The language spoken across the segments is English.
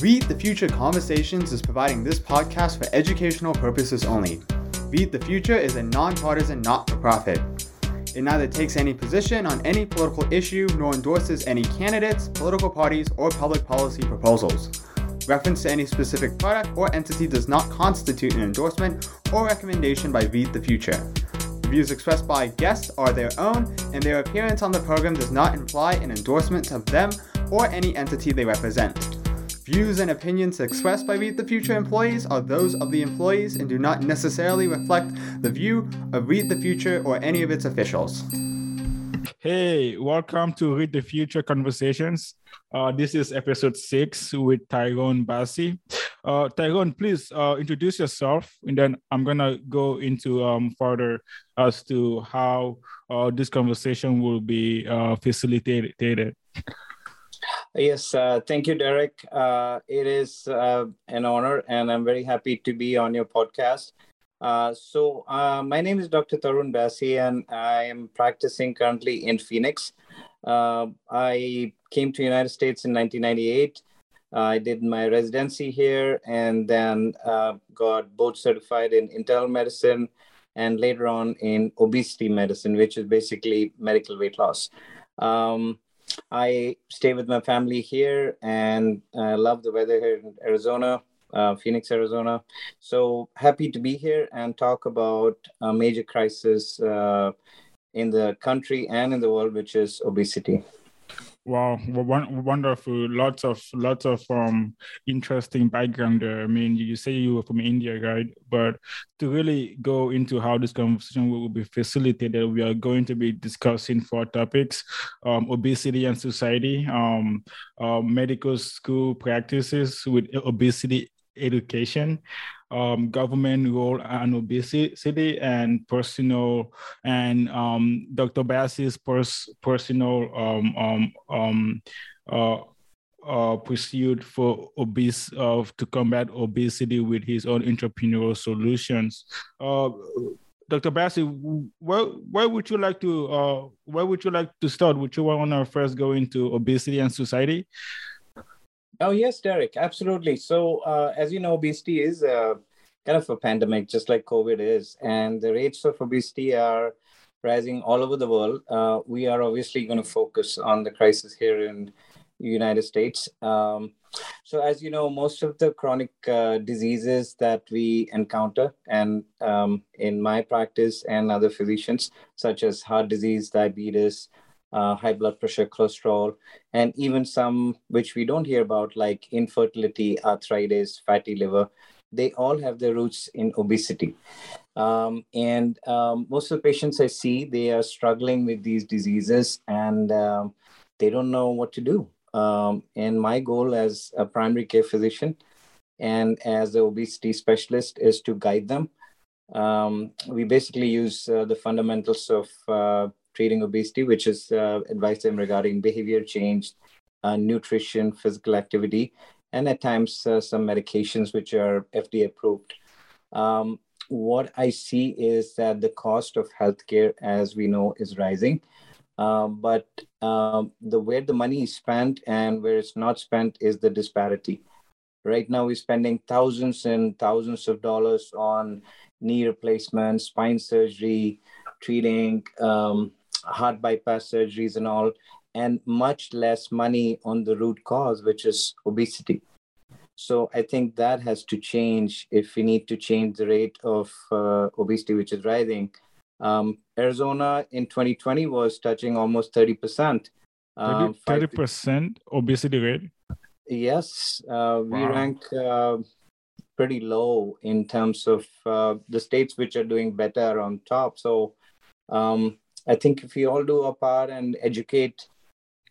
Read the Future Conversations is providing this podcast for educational purposes only. Read the Future is a nonpartisan, not-for-profit. It neither takes any position on any political issue nor endorses any candidates, political parties, or public policy proposals. Reference to any specific product or entity does not constitute an endorsement or recommendation by Read the Future. The views expressed by guests are their own, and their appearance on the program does not imply an endorsement of them or any entity they represent. Views and opinions expressed by Read the Future employees are those of the employees and do not necessarily reflect the view of Read the Future or any of its officials. Hey, welcome to Read the Future Conversations. This is episode 6 with Tarun Bassi. Tarun, please introduce yourself, and then I'm going to go into further as to how this conversation will be facilitated. Yes, thank you, Derek. It is an honor, and I'm very happy to be on your podcast. My name is Dr. Tarun Bassi, and I am practicing currently in Phoenix. I came to the United States in 1998. I did my residency here and then got board certified in internal medicine and later on in obesity medicine, which is basically medical weight loss. I stay with my family here, and I love the weather here in Arizona, Phoenix, Arizona. So happy to be here and talk about a major crisis in the country and in the world, which is obesity. Wow, wonderful! Lots of interesting background there. I mean, you say you were from India, right? But to really go into how this conversation will be facilitated, we are going to be discussing 4 topics: obesity and society, medical school practices with obesity education, government role on obesity, and personal, and Dr. Bassi's personal pursuit for to combat obesity with his own entrepreneurial solutions. Dr. Bassi, where would you like to start? Would you want to first go into obesity and society? Oh, yes, Derek, absolutely. So as you know, obesity is kind of a pandemic, just like COVID is. And the rates of obesity are rising all over the world. We are obviously going to focus on the crisis here in the United States. So as you know, most of the chronic diseases that we encounter, and in my practice and other physicians, such as heart disease, diabetes, high blood pressure, cholesterol, and even some which we don't hear about, like infertility, arthritis, fatty liver, they all have their roots in obesity. Most of the patients I see, they are struggling with these diseases, and they don't know what to do. And my goal as a primary care physician and as an obesity specialist is to guide them. We basically use the fundamentals of treating obesity, which is advice them regarding behavior change, nutrition, physical activity, and at times some medications which are FDA approved. What I see is that the cost of healthcare, as we know, is rising. Where the money is spent and where it's not spent is the disparity. Right now, we're spending thousands and thousands of dollars on knee replacements, spine surgery, treating heart bypass surgeries and all, and much less money on the root cause, which is obesity. So I think that has to change if we need to change the rate of obesity, which is rising. Arizona in 2020 was touching almost 30%. 30% obesity rate? Yes. We rank pretty low in terms of the states which are doing better on top. So I think if we all do our part and educate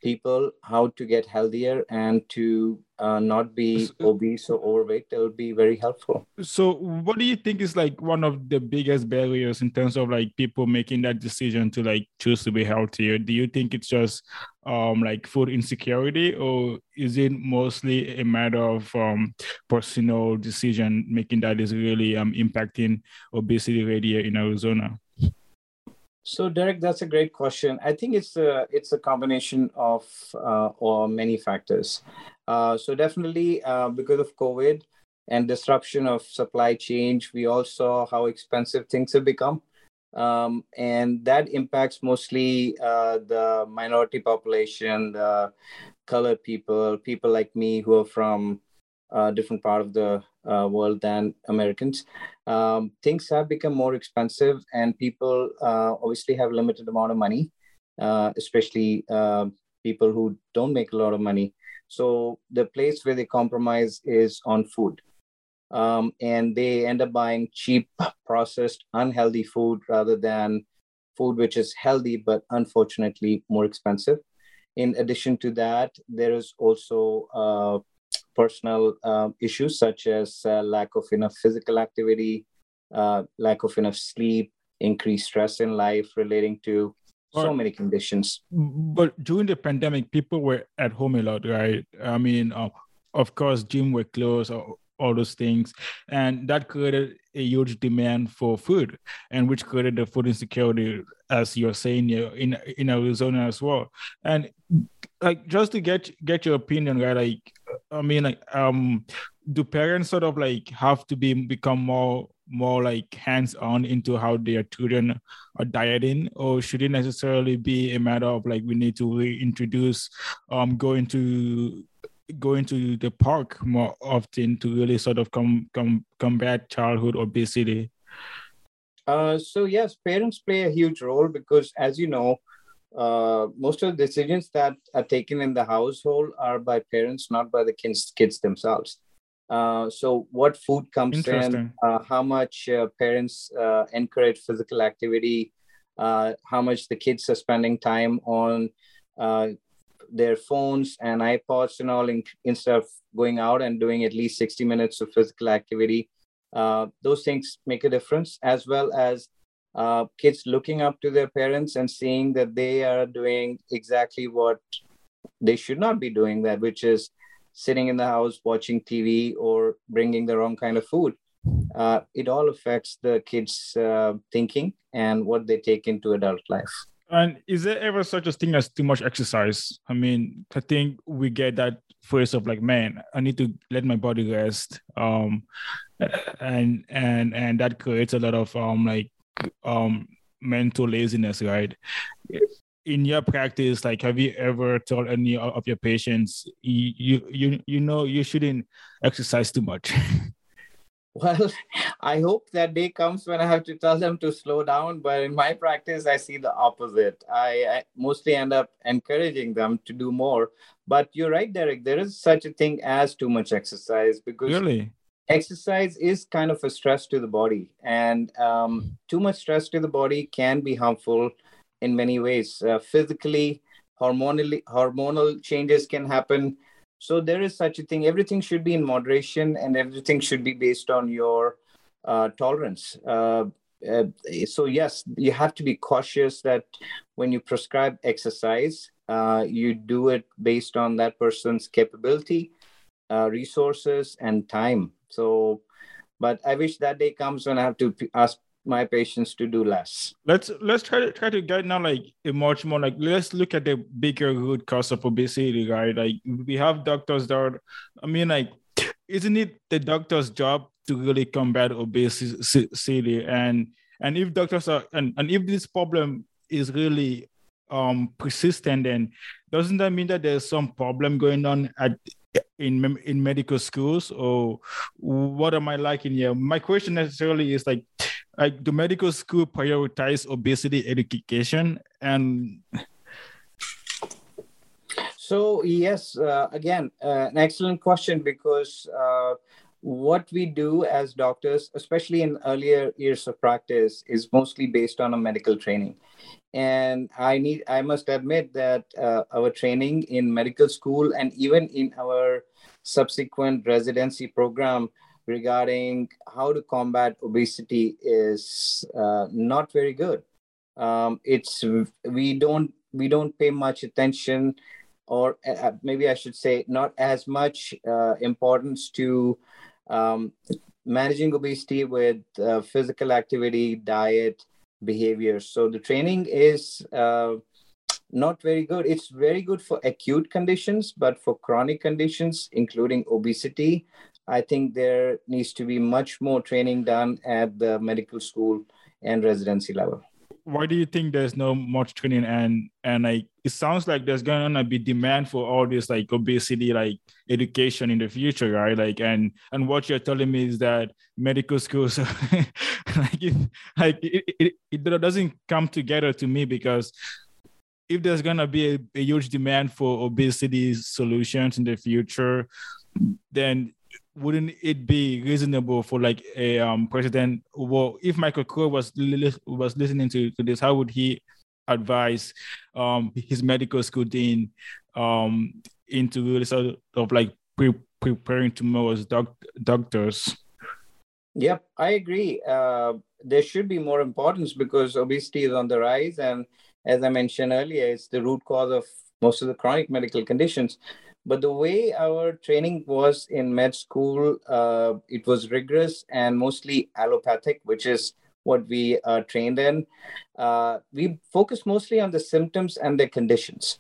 people how to get healthier and to not be obese or overweight, that would be very helpful. So what do you think is like one of the biggest barriers in terms of like people making that decision to like choose to be healthier? Do you think it's just like food insecurity, or is it mostly a matter of personal decision making that is really impacting obesity rate here in Arizona? So, Derek, that's a great question. I think it's a combination of many factors. So definitely because of COVID and disruption of supply chain, we all saw how expensive things have become. And that impacts mostly the minority population, the colored people, people like me who are from different part of the world than Americans. Things have become more expensive, and people obviously have limited amount of money, especially people who don't make a lot of money. So the place where they compromise is on food. And they end up buying cheap, processed, unhealthy food rather than food which is healthy, but unfortunately more expensive. In addition to that, there is also personal issues such as lack of enough physical activity, lack of enough sleep, increased stress in life relating to so many conditions. But during the pandemic, people were at home a lot, right? I mean, of course, gyms were closed, all those things. And that created a huge demand for food, and which created the food insecurity, as you're saying, in Arizona as well. And like, just to get your opinion, right? Like, I mean, like, do parents sort of like have to become more like hands-on into how their children are dieting, or should it necessarily be a matter of like, we need to reintroduce going to the park more often to really sort of combat childhood obesity? So yes, parents play a huge role because, as you know, most of the decisions that are taken in the household are by parents, not by the kids themselves. So what food comes in, how much parents encourage physical activity, how much the kids are spending time on their phones and iPods and all, instead of going out and doing at least 60 minutes of physical activity. Those things make a difference, as well as kids looking up to their parents and seeing that they are doing exactly what they should not be doing, that which is sitting in the house, watching TV, or bringing the wrong kind of food. It all affects the kids' thinking and what they take into adult life. And is there ever such a thing as too much exercise? I mean, I think we get that phrase of like, man, I need to let my body rest. And that creates a lot of mental laziness, right? In your practice, like, have you ever told any of your patients, you know, you shouldn't exercise too much? Well, I hope that day comes when I have to tell them to slow down. But in my practice, I see the opposite. I mostly end up encouraging them to do more. But you're right, Derek, there is such a thing as too much exercise, because exercise is kind of a stress to the body. And too much stress to the body can be harmful in many ways. Physically, hormonal changes can happen. So there is such a thing. Everything should be in moderation, and everything should be based on your tolerance. So yes, you have to be cautious that when you prescribe exercise, you do it based on that person's capability, resources, and time. So, but I wish that day comes when I have to ask my patients to do less. Let's try to get now like a much more like, let's look at the bigger root cause of obesity, right? Like, we have doctors that are, I mean, like, isn't it the doctor's job to really combat obesity? And if doctors are, and if this problem is really persistent, then doesn't that mean that there's some problem going on in medical schools? Or what am I liking here? My question necessarily is like, do medical school prioritize obesity education? And so, yes, again, an excellent question, because what we do as doctors, especially in earlier years of practice, is mostly based on a medical training. And I must admit that our training in medical school, and even in our subsequent residency program, regarding how to combat obesity is not very good. We don't pay much attention, or maybe I should say not as much importance to managing obesity with physical activity, diet, behavior. So the training is not very good. It's very good for acute conditions, but for chronic conditions, including obesity, I think there needs to be much more training done at the medical school and residency level. Why do you think there's no much training? And like, it sounds like there's going to be demand for all this like obesity, like education in the future, right? Like, and what you're telling me is that medical schools, it doesn't come together to me, because if there's going to be a huge demand for obesity solutions in the future, then wouldn't it be reasonable for like a president? Well, if Michael Crow was listening to this, how would he advise his medical school dean into really sort of like preparing tomorrow's doctors? Yep, I agree. There should be more importance because obesity is on the rise, and as I mentioned earlier, it's the root cause of most of the chronic medical conditions. But the way our training was in med school, it was rigorous and mostly allopathic, which is what we are trained in. We focus mostly on the symptoms and their conditions.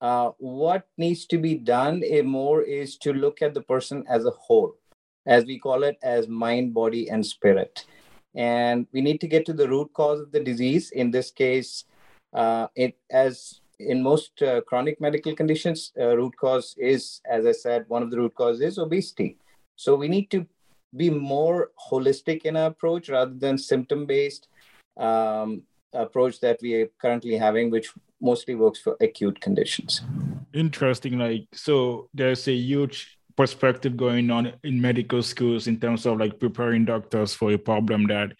What needs to be done more is to look at the person as a whole, as we call it, as mind, body, and spirit. And we need to get to the root cause of the disease. In this case, in most chronic medical conditions, root cause is, as I said, one of the root causes is obesity. So we need to be more holistic in our approach rather than symptom-based approach that we are currently having, which mostly works for acute conditions. Interesting. Like, so there's a huge perspective going on in medical schools in terms of like preparing doctors for a problem that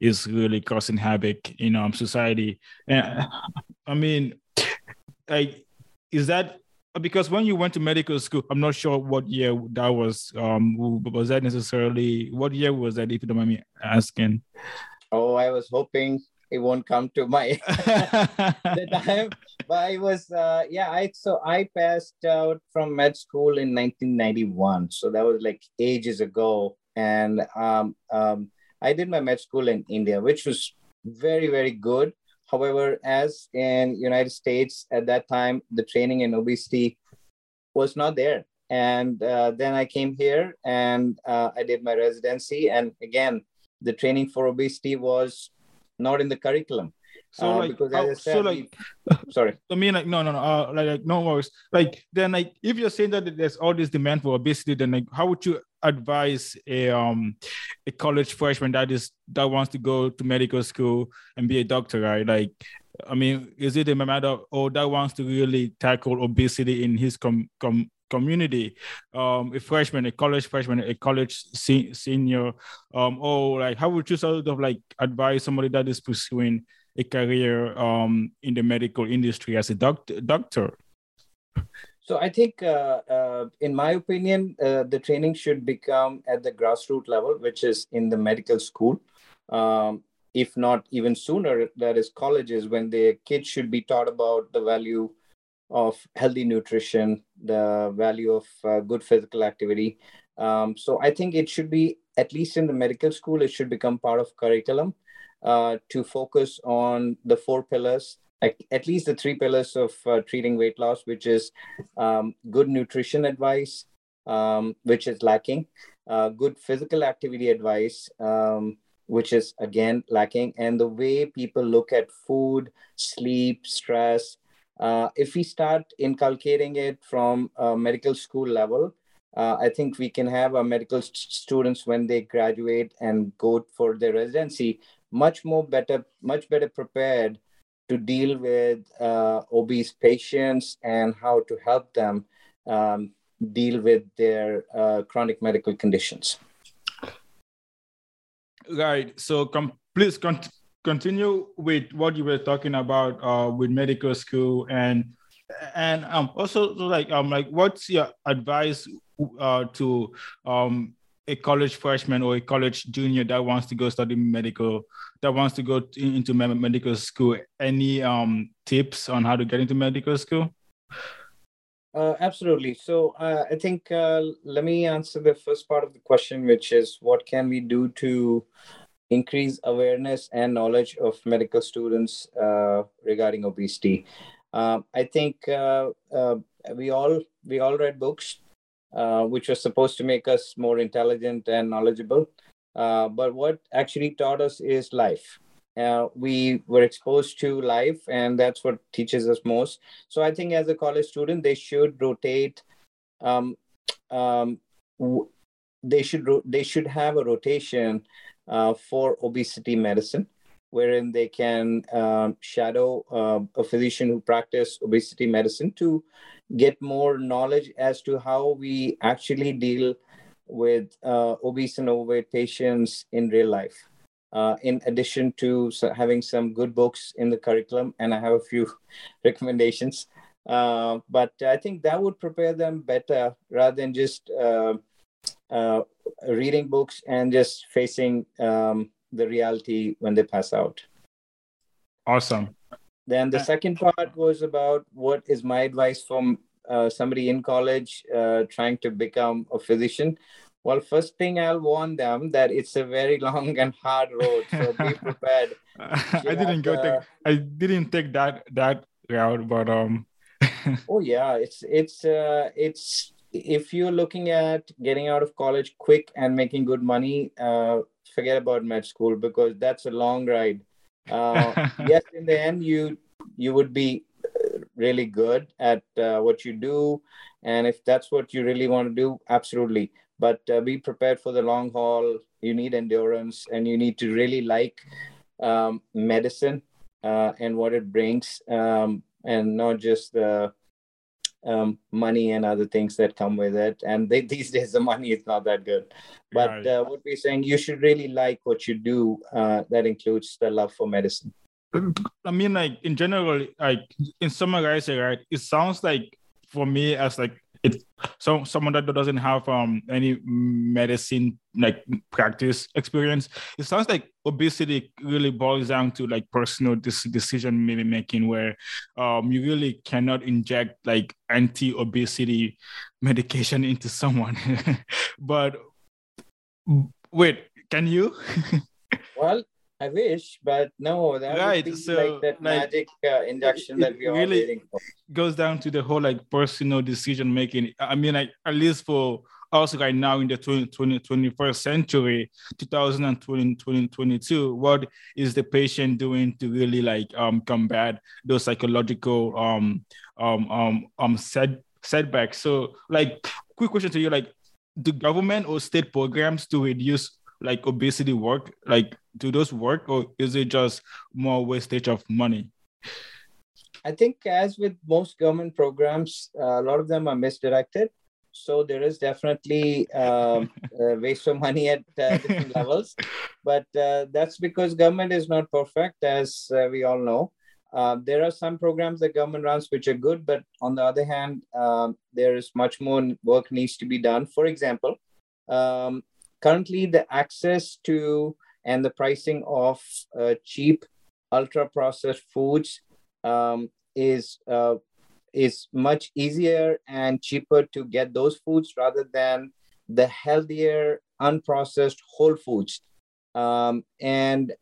is really causing havoc in society. And I mean, like, is that because when you went to medical school, I'm not sure what year that was. Was that necessarily, what year was that, if you don't mind me asking? Oh, I was hoping it won't come to my the time. But I was, I passed out from med school in 1991. So that was like ages ago. And I did my med school in India, which was very, very good. However, as in United States at that time, the training in obesity was not there. And then I came here and I did my residency. And again, the training for obesity was not in the curriculum. No worries. Like, then, like, if you're saying that there's all this demand for obesity, then like, how would you advise a college freshman that wants to go to medical school and be a doctor, right? Like, I mean, is it a matter of, that wants to really tackle obesity in his community, a college senior, how would you sort of like advise somebody that is pursuing a career in the medical industry as a doctor? So I think, in my opinion, the training should become at the grassroots level, which is in the medical school. If not even sooner, that is colleges, when their kids should be taught about the value of healthy nutrition, the value of good physical activity. So I think it should be, at least in the medical school, it should become part of curriculum to focus on the four pillars, at least the three pillars of treating weight loss, which is good nutrition advice, which is lacking, good physical activity advice, which is again lacking, and the way people look at food, sleep, stress. If we start inculcating it from a medical school level, I think we can have our medical students, when they graduate and go for their residency, much better prepared to deal with obese patients and how to help them deal with their chronic medical conditions. Right. So please continue with what you were talking about with medical school, and also like what's your advice to a college freshman or a college junior that wants to go study medical, that wants to go into medical school? Any tips on how to get into medical school? Absolutely. So I think let me answer the first part of the question, which is what can we do to increase awareness and knowledge of medical students regarding obesity? I think we all read books, which was supposed to make us more intelligent and knowledgeable. But what actually taught us is life. We were exposed to life, and that's what teaches us most. So I think as a college student, they should rotate. They should have a rotation for obesity medicine, wherein they can shadow a physician who practices obesity medicine to get more knowledge as to how we actually deal with obese and overweight patients in real life, in addition to having some good books in the curriculum. And I have a few recommendations. But I think that would prepare them better rather than just reading books and just facing the reality when they pass out. Awesome. Then the second part was about what is my advice from somebody in college trying to become a physician. Well, first thing I'll warn them that it's a very long and hard road, so be prepared. I didn't take that route, but oh yeah, it's if you're looking at getting out of college quick and making good money, forget about med school, because that's a long ride. Yes, in the end, you would be really good at what you do. And if that's what you really want to do, absolutely. But be prepared for the long haul. You need endurance, and you need to really like medicine and what it brings, and not just the money and other things that come with it. And these days, the money is not that good. But what we're saying, you should really like what you do. That includes the love for medicine. I mean, like in general, like in summarizing, right? It sounds like for me as like it's someone that doesn't have any medicine like practice experience. It sounds like obesity really boils down to like personal decision maybe making, where you really cannot inject like anti-obesity medication into someone. But wait, can you? Well, I wish, but no, that right. Would be so, like that magic injection that we are really waiting for. Goes down to the whole like personal decision making. I mean, like at least for us right now in the 21st century, 2022, what is the patient doing to really like combat those psychological setbacks? So, like, quick question to you: like, do government or state programs to reduce like obesity work? Like, do those work, or is it just more wastage of money? I think as with most government programs, a lot of them are misdirected. So there is definitely waste of money at different levels. But that's because government is not perfect, as we all know. There are some programs that government runs which are good, but on the other hand, there is much more work needs to be done. For example, currently the access to and the pricing of cheap, ultra-processed foods is much easier and cheaper to get those foods rather than the healthier, unprocessed whole foods. And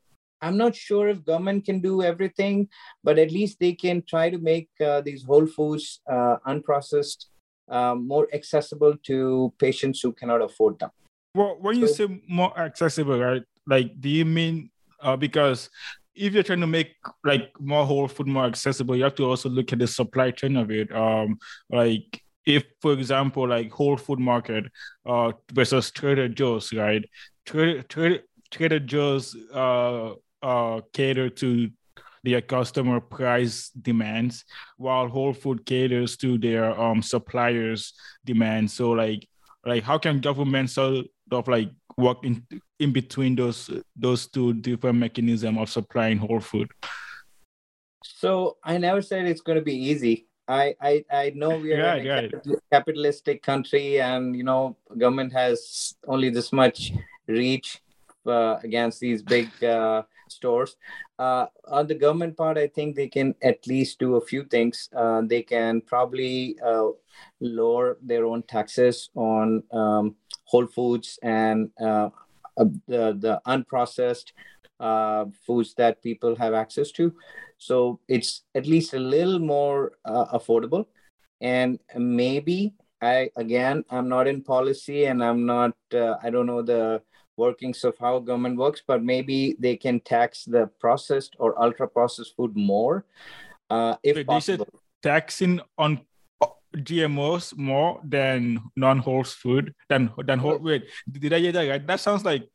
I'm not sure if government can do everything, but at least they can try to make these whole foods unprocessed more accessible to patients who cannot afford them. Well, when you say more accessible, right? Like, do you mean because if you're trying to make like more whole food more accessible, you have to also look at the supply chain of it. Like if, for example, like Whole Food Market versus Trader Joe's, right? Trader Joe's cater to their customer price demands, while Whole Food caters to their suppliers' demands. So, like how can government sort of like work in between those two different mechanisms of supplying whole food? So I never said it's going to be easy. I know we are a capitalistic country, and you know government has only this much reach against these big stores. On the government part, I think they can at least do a few things. They can probably lower their own taxes on whole foods and the unprocessed foods that people have access to. So it's at least a little more affordable. And maybe I'm not in policy and I'm not, I don't know the workings of how government works, but maybe they can tax the processed or ultra processed food more. If wait, possible. They said taxing on GMOs more than non-whole food, than whole, wait, did I get that right? That sounds like,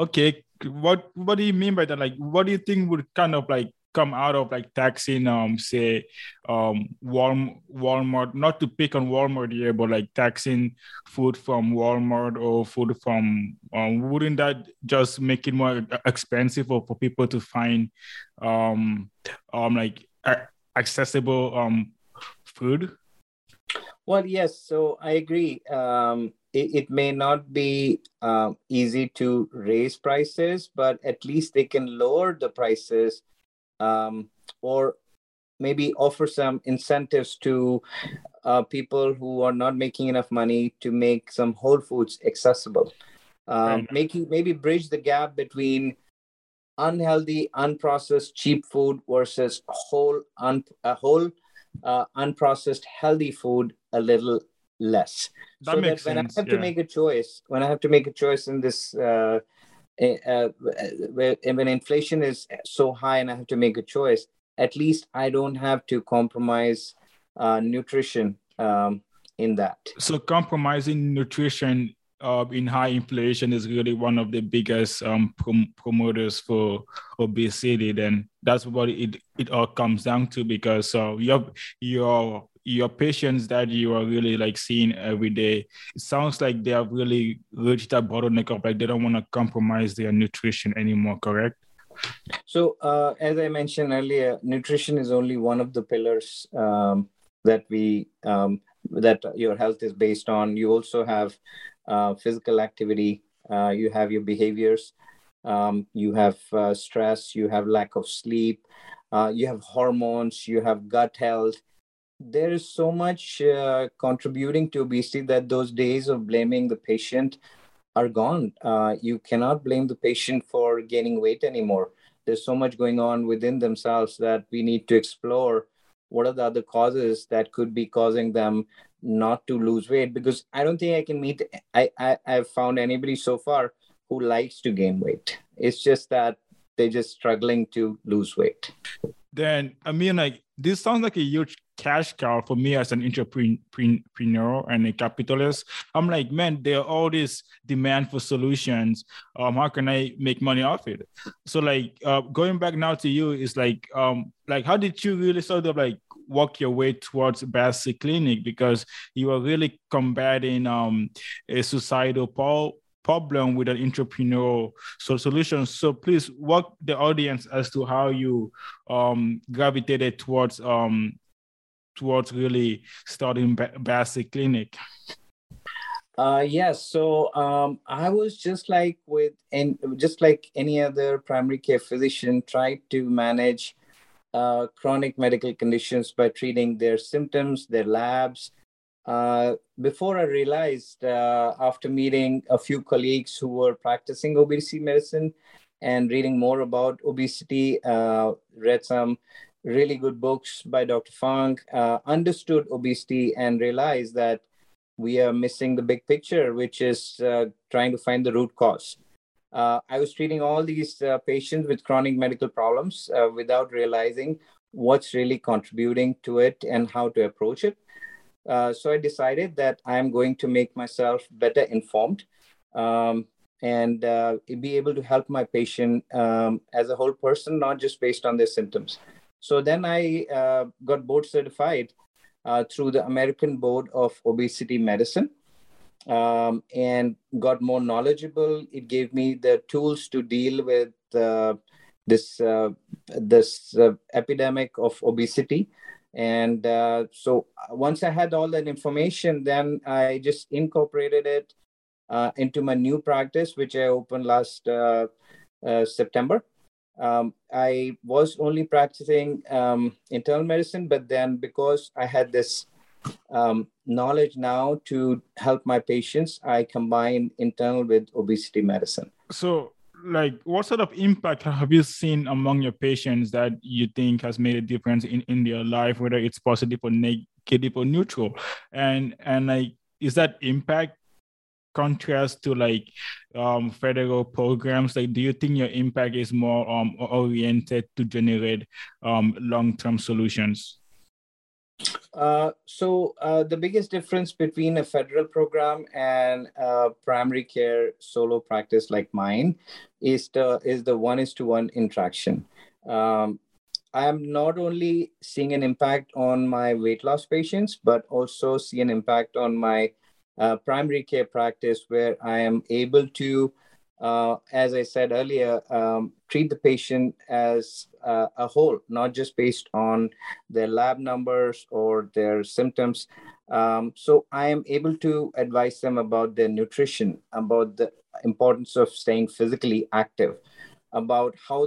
okay, what do you mean by that? Like, what do you think would kind of like come out of like taxing, Walmart, not to pick on Walmart here, but like taxing food from Walmart or food from, wouldn't that just make it more expensive for people to find like accessible food? Well, yes. So I agree. It may not be easy to raise prices, but at least they can lower the prices or maybe offer some incentives to people who are not making enough money to make some whole foods accessible. Maybe bridge the gap between unhealthy, unprocessed, cheap food versus whole unprocessed, healthy food a little less. So that when I have to make a choice, in this, when inflation is so high and I have to make a choice, at least I don't have to compromise nutrition in that. So compromising nutrition in high inflation is really one of the biggest promoters for obesity. Then that's what it all comes down to, because your patients that you are really like seeing every day, it sounds like they have really reached that bottleneck of like they don't want to compromise their nutrition anymore, correct? So as I mentioned earlier, nutrition is only one of the pillars that your health is based on. You also have physical activity, you have your behaviors, you have stress, you have lack of sleep, you have hormones, you have gut health. There is so much contributing to obesity that those days of blaming the patient are gone. You cannot blame the patient for gaining weight anymore. There's so much going on within themselves that we need to explore what are the other causes that could be causing them not to lose weight, because I don't think I can meet, I've found anybody so far who likes to gain weight. It's just that they're just struggling to lose weight. Then, I mean, like, this sounds like a huge cash cow for me as an entrepreneur and a capitalist. I'm like, man, there are all this demand for solutions. How can I make money off it? So like, going back now to you, is like, how did you really sort of like walk your way towards Bassi Clinic? Because you are really combating a societal problem with an entrepreneurial solution. So please walk the audience as to how you gravitated towards really starting Bassi Clinic. I was just like any other primary care physician, tried to manage chronic medical conditions by treating their symptoms, their labs. Before I realized, after meeting a few colleagues who were practicing obesity medicine and reading more about obesity, read some really good books by Dr. Fung, understood obesity and realized that we are missing the big picture, which is trying to find the root cause. I was treating all these patients with chronic medical problems without realizing what's really contributing to it and how to approach it. So I decided that I'm going to make myself better informed and be able to help my patient as a whole person, not just based on their symptoms. So then I got board certified through the American Board of Obesity Medicine and got more knowledgeable. It gave me the tools to deal with this epidemic of obesity. And so once I had all that information, then I just incorporated it into my new practice, which I opened last September. I was only practicing internal medicine, but then because I had this knowledge now to help my patients, I combined internal with obesity medicine. So like what sort of impact have you seen among your patients that you think has made a difference in their life, whether it's positive or negative or neutral? And like, is that impact contrast to like federal programs? Like, do you think your impact is more oriented to generate long-term solutions? So the biggest difference between a federal program and a primary care solo practice like mine is the one-to-one interaction. I am not only seeing an impact on my weight loss patients, but also see an impact on my primary care practice, where I am able to, as I said earlier, treat the patient as a whole, not just based on their lab numbers or their symptoms. So I am able to advise them about their nutrition, about the importance of staying physically active, about how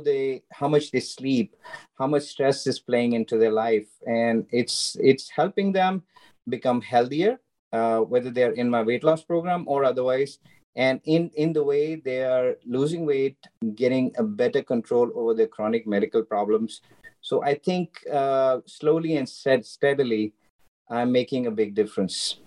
much they sleep, how much stress is playing into their life, and it's helping them become healthier. Whether they're in my weight loss program or otherwise, and in the way they are losing weight, getting a better control over their chronic medical problems. So I think slowly and steadily, I'm making a big difference.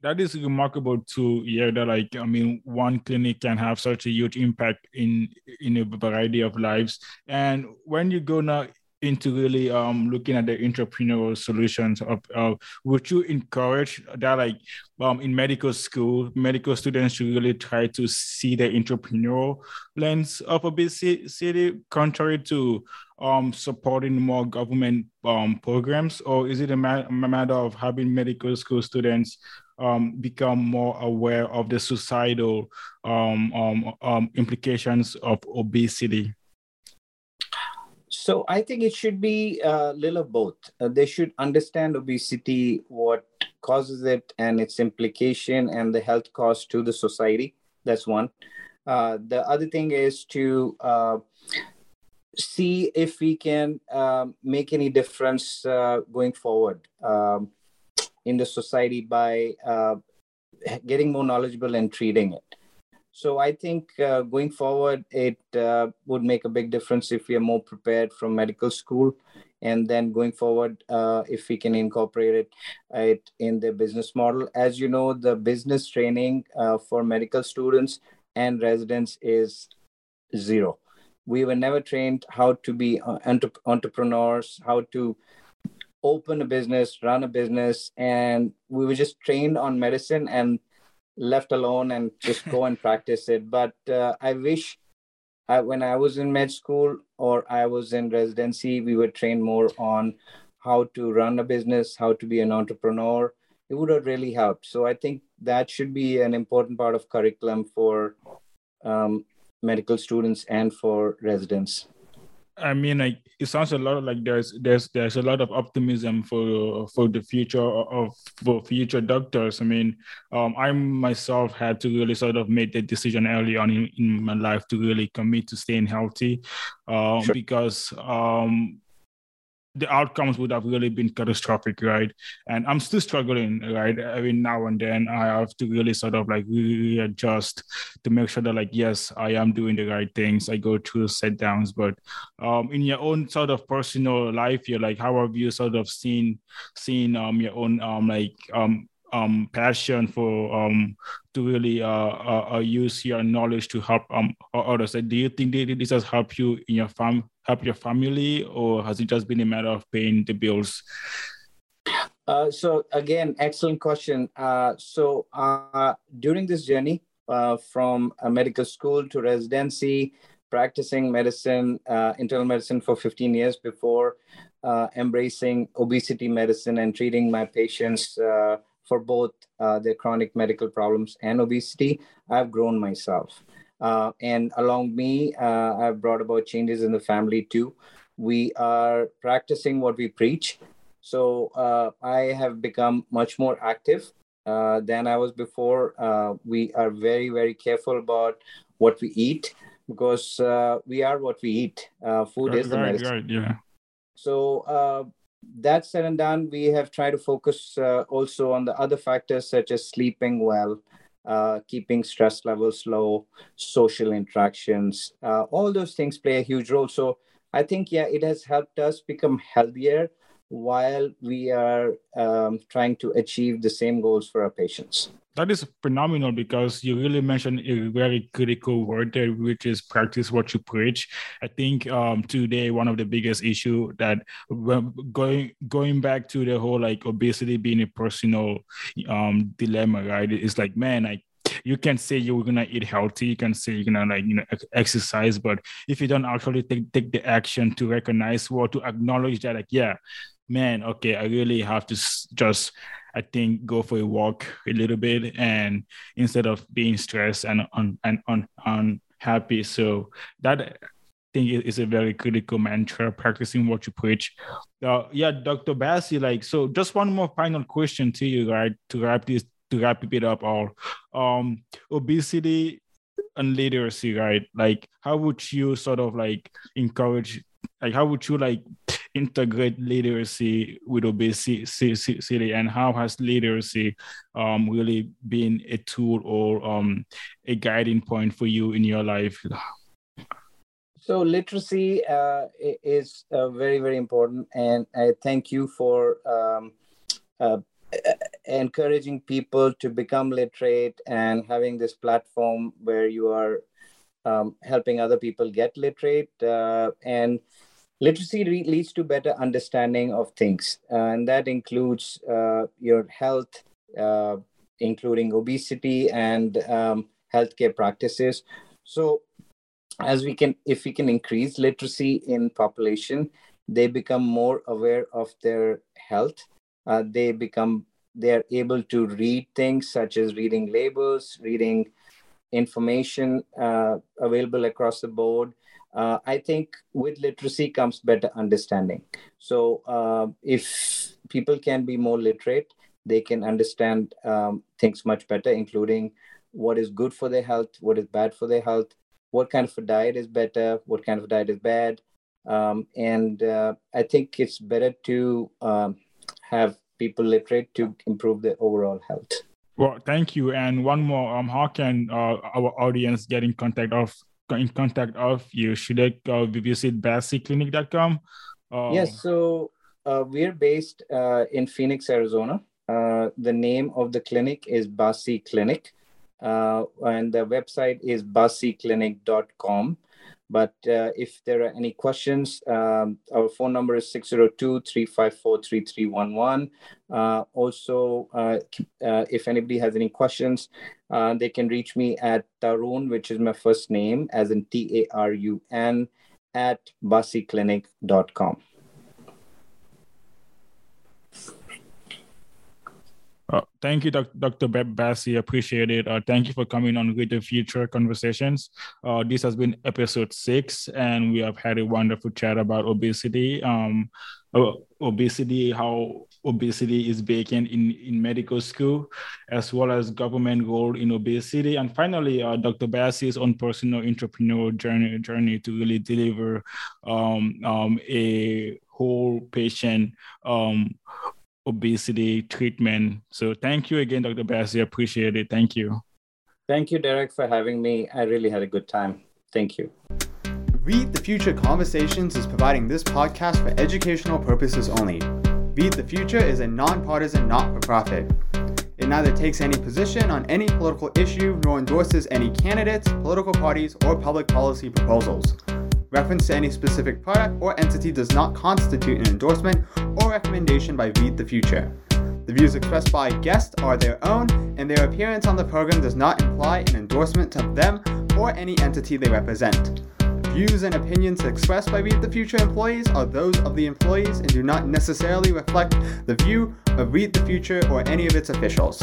That is remarkable to hear that, like, I mean, one clinic can have such a huge impact in a variety of lives. And when you go now into really looking at the entrepreneurial solutions of would you encourage that, like, in medical school, medical students should really try to see the entrepreneurial lens of obesity, contrary to supporting more government programs? Or is it a matter of having medical school students become more aware of the societal implications of obesity? So I think it should be a little of both. They should understand obesity, what causes it and its implication and the health cost to the society. That's one. The other thing is to see if we can make any difference going forward in the society by getting more knowledgeable and treating it. So I think going forward, it would make a big difference if we are more prepared from medical school, and then going forward, if we can incorporate it in the business model. As you know, the business training for medical students and residents is zero. We were never trained how to be entrepreneurs, how to open a business, run a business, and we were just trained on medicine and left alone and just go and practice it. But I wish when I was in med school or I was in residency, we were trained more on how to run a business, how to be an entrepreneur. It would have really helped. So I think that should be an important part of curriculum for medical students and for residents. I mean, like, it sounds a lot like there's a lot of optimism for the future for future doctors. I mean, I myself had to really sort of make the decision early on in my life to really commit to staying healthy, sure. Because the outcomes would have really been catastrophic, right? And I'm still struggling, right? I mean, now and then I have to really sort of like readjust to make sure that, like, yes, I am doing the right things. I go through set downs, but in your own sort of personal life, you're like, how have you sort of seen your own passion for to really use your knowledge to help others? Like, do you think this has helped you in your help your family, or has it just been a matter of paying the bills? So again, excellent question. So during this journey from a medical school to residency, practicing medicine, internal medicine for 15 years before embracing obesity medicine and treating my patients for both their chronic medical problems and obesity, I've grown myself. And along me, I've brought about changes in the family too. We are practicing what we preach. So I have become much more active than I was before. We are very, very careful about what we eat, because we are what we eat. Food is the medicine. Right, yeah. So that said and done, we have tried to focus also on the other factors, such as sleeping well, keeping stress levels low, social interactions, all those things play a huge role. So I think, yeah, it has helped us become healthier while we are trying to achieve the same goals for our patients. That is phenomenal, because you really mentioned a very critical word there, which is practice what you preach. I think today, one of the biggest issue that going back to the whole like obesity being a personal dilemma, right? It's like, man, you can say you're going to eat healthy. You can say you're going to exercise, but if you don't actually take the action to recognize or to acknowledge that, like, yeah, man, okay, I really have to just, I think, go for a walk a little bit, and instead of being stressed and unhappy. So that, I think, is a very critical mantra, practicing what you preach. Yeah, Dr. Bassi, so just one more final question to you, right, to wrap it up all. Obesity and literacy, right? How would you sort of encourage, how would you integrate literacy with obesity, and how has literacy really been a tool or a guiding point for you in your life? So literacy is very, very important. And I thank you for encouraging people to become literate and having this platform where you are helping other people get literate. And literacy leads to better understanding of things. And that includes your health, including obesity and healthcare practices. So if we can increase literacy in population, they become more aware of their health. They are able to read things such as reading labels, reading information available across the board. I think with literacy comes better understanding. So if people can be more literate, they can understand things much better, including what is good for their health, what is bad for their health, what kind of a diet is better, what kind of a diet is bad. And I think it's better to have people literate to improve their overall health. Well, thank you. And one more, how can our audience get in contact of you? Should they visit bassiclinic.com? Yes. So we're based in Phoenix, Arizona. The name of the clinic is Bassi Clinic. And the website is bassiclinic.com. But if there are any questions, our phone number is 602-354-3311. Also, if anybody has any questions, they can reach me at Tarun, which is my first name, as in Tarun, at bassiclinic.com. Thank you, Dr. Bassi. Appreciate it. Thank you for coming on Read the Future Conversations. This has been episode 6, and we have had a wonderful chat about obesity. How obesity is vacant in medical school, as well as government role in obesity. And finally, Dr. Bassi's own personal entrepreneurial journey to really deliver a whole patient obesity treatment. So thank you again, Dr. Bassi. Appreciate it. Thank you. Thank you, Derek, for having me. I really had a good time. Thank you. Read the Future Conversations is providing this podcast for educational purposes only. Read the Future is a nonpartisan, not-for-profit. It neither takes any position on any political issue nor endorses any candidates, political parties, or public policy proposals. Reference to any specific product or entity does not constitute an endorsement or recommendation by Read the Future. The views expressed by guests are their own, and their appearance on the program does not imply an endorsement of them or any entity they represent. Views and opinions expressed by Read the Future employees are those of the employees and do not necessarily reflect the view of Read the Future or any of its officials.